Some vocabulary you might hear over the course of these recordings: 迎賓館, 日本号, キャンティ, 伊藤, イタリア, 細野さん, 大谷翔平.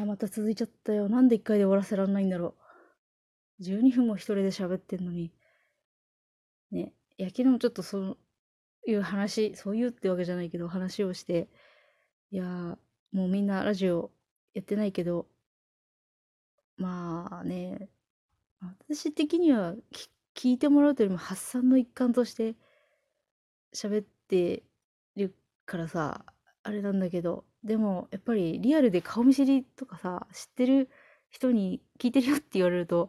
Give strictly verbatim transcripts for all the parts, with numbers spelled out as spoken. あ、また続いちゃったよ。なんで一回で終わらせらんないんだろう。じゅうにふんも一人で喋ってんのに。ね。いや、昨日もちょっとそういう話、そういうってわけじゃないけど、話をして、いやー、もうみんなラジオやってないけど、まあね、私的には聞いてもらうというよりも発散の一環として喋ってるからさ、あれなんだけど、でもやっぱりリアルで顔見知りとかさ、知ってる人に聞いてるよって言われると、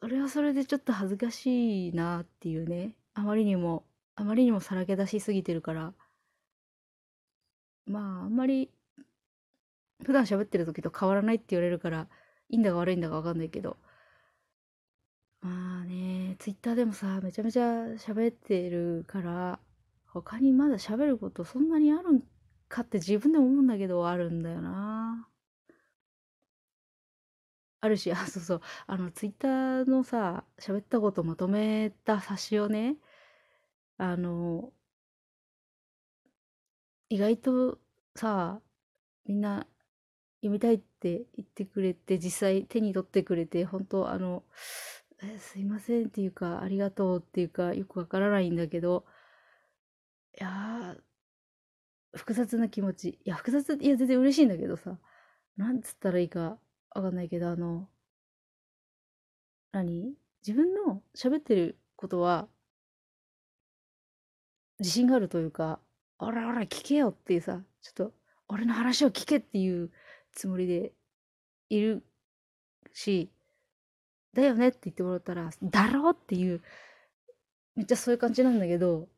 それはそれでちょっと恥ずかしいなっていうね。あまりにもあまりにもさらけ出しすぎてるから、まああんまり普段喋ってる時と変わらないって言われるから、いいんだか悪いんだか分かんないけど、まあね、ツイッターでもさ、めちゃめちゃ喋ってるから、他にまだ喋ることそんなにあるんかって自分でも思うんだけど、あるんだよな。あるし、あ、そうそう、あのツイッターのさ、喋ったことをまとめた冊子をね、あの意外とさ、みんな読みたいって言ってくれて、実際手に取ってくれて、本当あのえすいませんっていうか、ありがとうっていうか、よくわからないんだけど、いや複雑な気持ち、いや複雑、いや全然嬉しいんだけどさ、なんつったらいいかわかんないけど、あの何自分の喋ってることは自信があるというか、おらおら聞けよっていうさ、ちょっと俺の話を聞けっていうつもりでいるし、だよねって言ってもらったら、だろうっていう、めっちゃそういう感じなんだけど、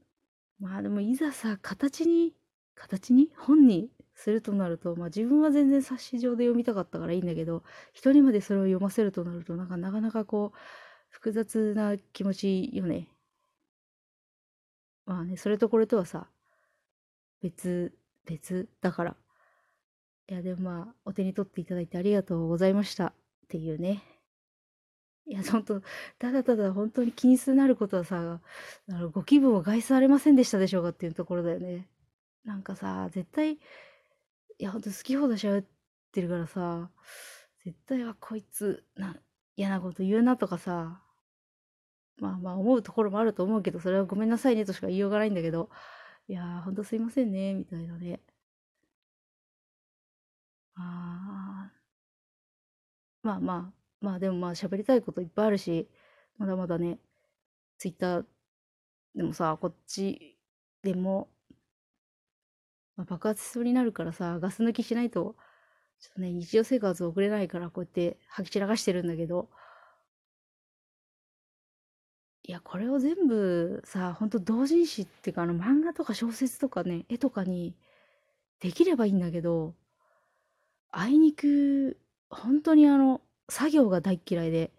まあでもいざさ、形に形に本にするとなると、まあ自分は全然冊子上で読みたかったからいいんだけど、人にまでそれを読ませるとなると、なんかなかなかこう複雑な気持ちよね。まあね、それとこれとはさ、別別だから、いやでもまあお手に取っていただいてありがとうございましたっていうね。いや本当、ただただ本当に気になることはさ、あのご気分を害されませんでしたでしょうかっていうところだよね。なんかさ、絶対、いやほんと好き放題喋ってるからさ、絶対はこいつな嫌なこと言うなとかさ、まあまあ思うところもあると思うけど、それはごめんなさいねとしか言いようがないんだけど、いやほんとすいませんねみたいなね。あまあまあまあでもまあ喋りたいこといっぱいあるし、まだまだね、ツイッターでもさ、こっちでも、まあ、爆発しそうになるからさ、ガス抜きしないと、ちょっとね、日常生活を送れないから、こうやって吐き散らかしてるんだけど、いや、これを全部さ、ほんと同人誌っていうか、あの漫画とか小説とかね、絵とかにできればいいんだけど、あいにく、本当にあの、作業が大嫌いで、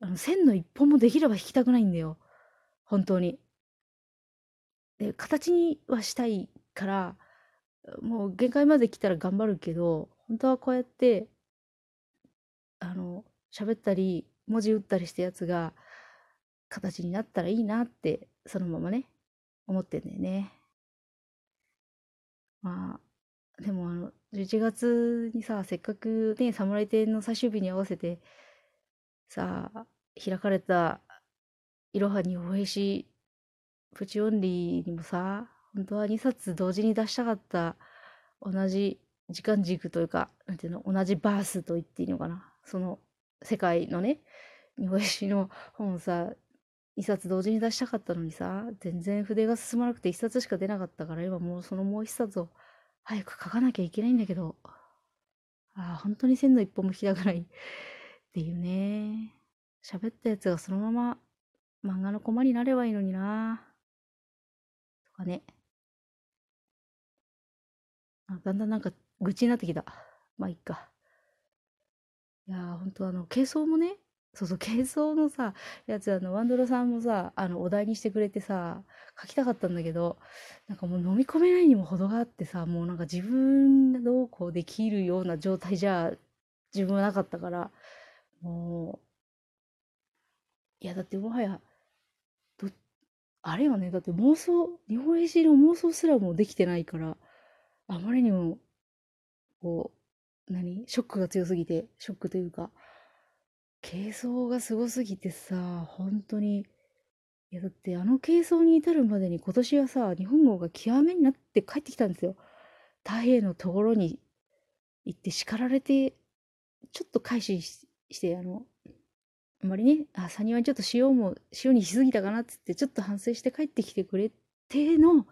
あの線の一本もできれば引きたくないんだよ、本当に。で、形にはしたいから、もう限界まで来たら頑張るけど、本当はこうやってあの喋ったり文字打ったりしたやつが形になったらいいなって、そのままね思ってんだよね。まあでもあのじゅういちがつにさ、せっかくね、侍展の最終日に合わせてさ、開かれたいろはにほへしプチオンリーにもさ、本当はにさつ同時に出したかった、同じ時間軸というか、なんていうの、同じバースと言っていいのかな、その世界のね、にほへしの本さ、にさつ同時に出したかったのにさ、全然筆が進まなくていっさつしか出なかったから、今もうそのもういっさつを早く書かなきゃいけないんだけど、あ、本当に線の一本も引きたくないっていうね。喋ったやつがそのまま漫画のコマになればいいのになとかね。あ、だんだんなんか愚痴になってきた。まあいいか。いやー、本当あの軽装もね、そうそう、軽装のさやつ、あのワンドロさんもさ、あのお題にしてくれてさ、書きたかったんだけど、なんかもう飲み込めないにも程があってさ、もうなんか自分がどうこうできるような状態じゃ自分はなかったから、もういやだってもはやどあれよね、だって妄想、日本映画の妄想すらもできてないから、あまりにもこ何ショックが強すぎて、ショックというか軽装がすごすぎてさ、本当に、いやだってあの軽装に至るまでに今年はさ、日本語が極めになって帰ってきたんですよ。太平のところに行って叱られて、ちょっと改心 し, してあのあんまりね、あさにはちょっと塩も塩にしすぎたかなっつってちょっと反省して帰ってきてくれての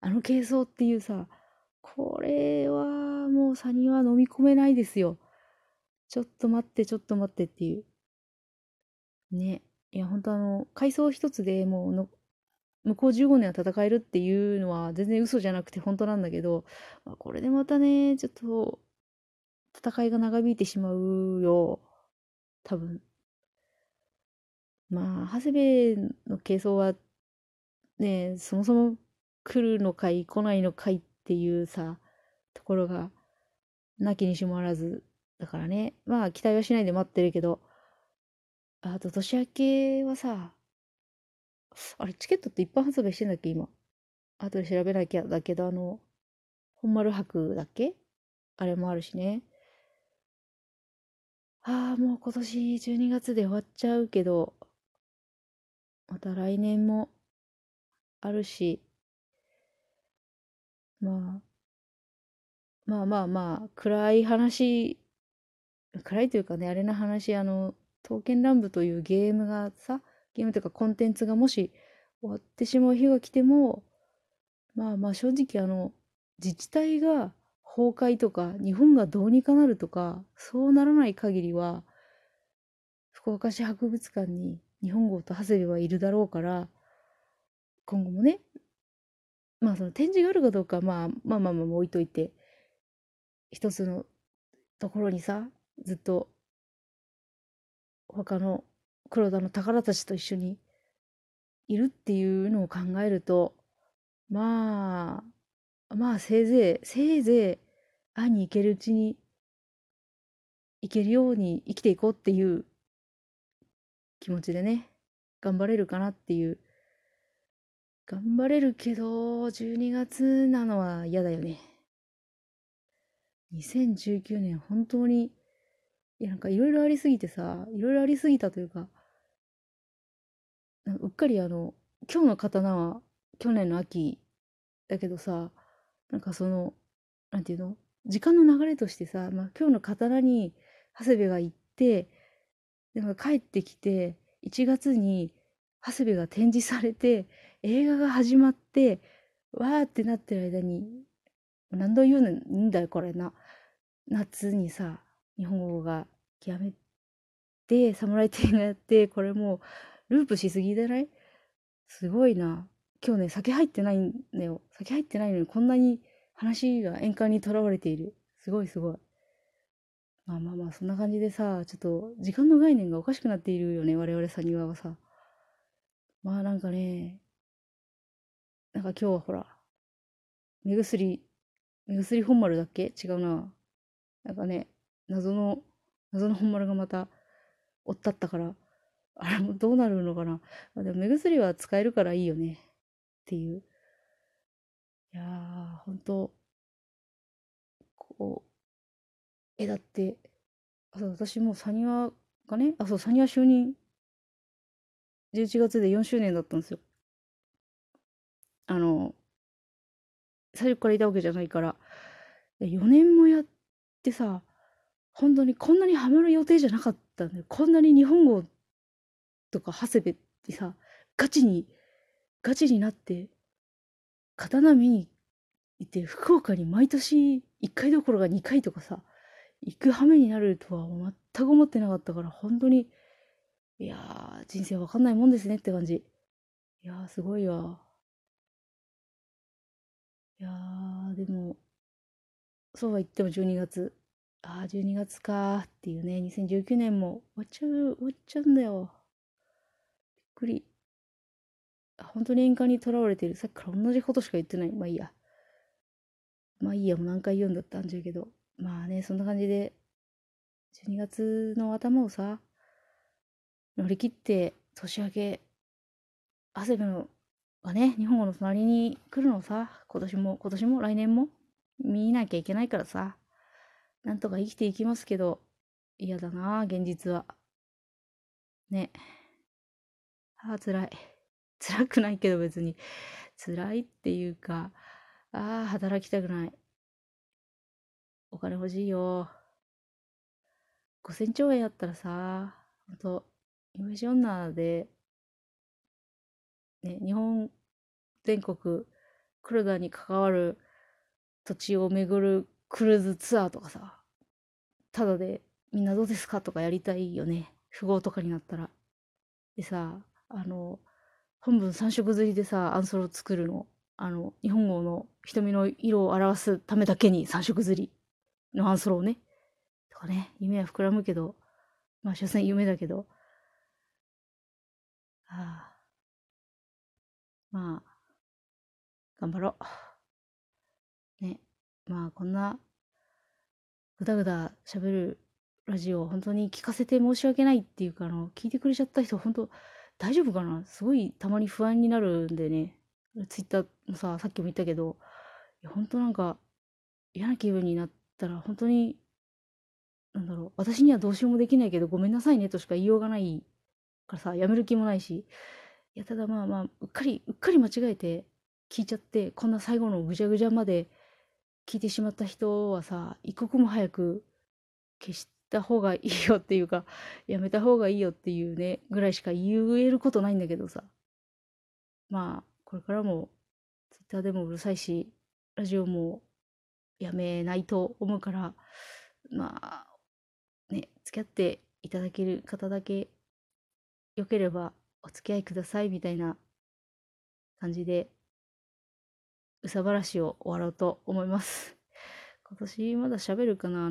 あの軽装っていうさ、これはもうサニは飲み込めないですよ。ちょっと待ってちょっと待ってっていうね。いや本当あの階層一つでもうの向こうじゅうごねんは戦えるっていうのは全然嘘じゃなくて本当なんだけど、まあ、これでまたねちょっと戦いが長引いてしまうよ多分。まあ長谷部の階層はね、そもそも来るのかい来ないのかいっていうさところがなきにしもあらずだからね、まあ期待はしないで待ってるけど。あと年明けはさ、あれチケットって一般発売してんだっけ今、あとで調べなきゃだけど、あの本丸博だっけ、あれもあるしね。ああもう今年じゅうにがつで終わっちゃうけど、また来年もあるし、まあまあまあまあ暗い話、暗いというかねあれな話、あの刀剣乱舞というゲームがさ、ゲームというかコンテンツがもし終わってしまう日が来ても、まあまあ正直あの自治体が崩壊とか日本がどうにかなるとかそうならない限りは福岡市博物館に日本語と長谷部はいるだろうから、今後もね、まあその展示があるかどうか、まあ、まあまあまあ置いといて、一つのところにさずっと他の黒田の宝たちと一緒にいるっていうのを考えると、まあまあせいぜいせいぜい会いに行けるうちに行けるように生きていこうっていう気持ちでね頑張れるかなっていう。頑張れるけどじゅうにがつなのは嫌だよね。にせんじゅうきゅうねん本当にいやなんかいろいろありすぎてさ、いろいろありすぎたというか、なんかうっかりあの今日の刀は去年の秋だけどさ、なんかそのなんていうの時間の流れとしてさ、まあ、今日の刀に長谷部が行ってで帰ってきていちがつに長谷部が展示されて映画が始まってわーってなってる間に何度言うんだよこれな、夏にさ日本語が極めて侍展がやって、これもうループしすぎじゃない？すごいな。今日ね酒入ってないんだよ。酒入ってないのにこんなに話が円環にとらわれている。すごいすごい。まあまあまあそんな感じでさ、ちょっと時間の概念がおかしくなっているよね我々サニワはさ。まあなんかね、なんか今日はほら目薬目薬本丸だっけ違うな、なんかね謎の謎の本丸がまた追ったったから、あれもどうなるのかな。でも目薬は使えるからいいよねっていう。いやーほんとこうえだって、あそう私もうサニワがね、あそうサニワ就任じゅういちがつでよんしゅうねんだったんですよ。あの最初からいたわけじゃないから、よねんもやってさ、本当にこんなにハマる予定じゃなかったんだよ。こんなに日本語とか長谷部ってさガチにガチになって刀見に行って福岡に毎年いっかいどころかにかいとかさ行く羽目になるとは全く思ってなかったから、本当にいやー人生わかんないもんですねって感じ。いやーすごいわ。いやーでもそうは言ってもじゅうにがつ、ああじゅうにがつかっていうね。にせんじゅうきゅうねんも終わっちゃう終わっちゃうんだよ。びっくり。本当に円環にとらわれてる。さっきから同じことしか言ってない。まあいいやまあいいやもう何回言うんだったんじゃけど、まあねそんな感じでじゅうにがつの頭をさ乗り切って年明け長谷部のがね日本語の隣に来るのをさ今年も今年も来年も見なきゃいけないからさ、なんとか生きていきますけど、嫌だなあ、現実は。ね。ああ、辛い。辛くないけど別に。辛いっていうか、ああ、働きたくない。お金欲しいよ。ごせんちょうえんあったらさ、ほんと、昔女で、ね、日本全国、黒田に関わる土地を巡るクルーズツアーとかさ、ただでみんなどうですかとかやりたいよね。富豪とかになったら。でさ、あの、本文三色刷りでさ、アンソロを作るの。あの、日本語の瞳の色を表すためだけに三色刷りのアンソロをね。とかね、夢は膨らむけど、まあ、所詮夢だけど。ああ。まあ。頑張ろう。ね。まあこんなぐだぐだ喋るラジオ本当に聞かせて申し訳ないっていうか、あの聞いてくれちゃった人本当大丈夫かな、すごいたまに不安になるんでね。ツイッターもさ、さっきも言ったけど、いや本当なんか嫌な気分になったら本当になんだろう、私にはどうしようもできないけどごめんなさいねとしか言いようがないからさ、やめる気もないし、いやただまあまあうっかりうっかり間違えて聞いちゃって、こんな最後のぐちゃぐちゃまで聞いてしまった人はさ、一刻も早く消した方がいいよっていうか、やめた方がいいよっていうねぐらいしか言えることないんだけどさ、まあこれからもツイッターでもうるさいしラジオもやめないと思うから、まあね、付き合っていただける方だけよければお付き合いくださいみたいな感じでうさばらしを終わろうと思います。今年まだ喋るかな、なんか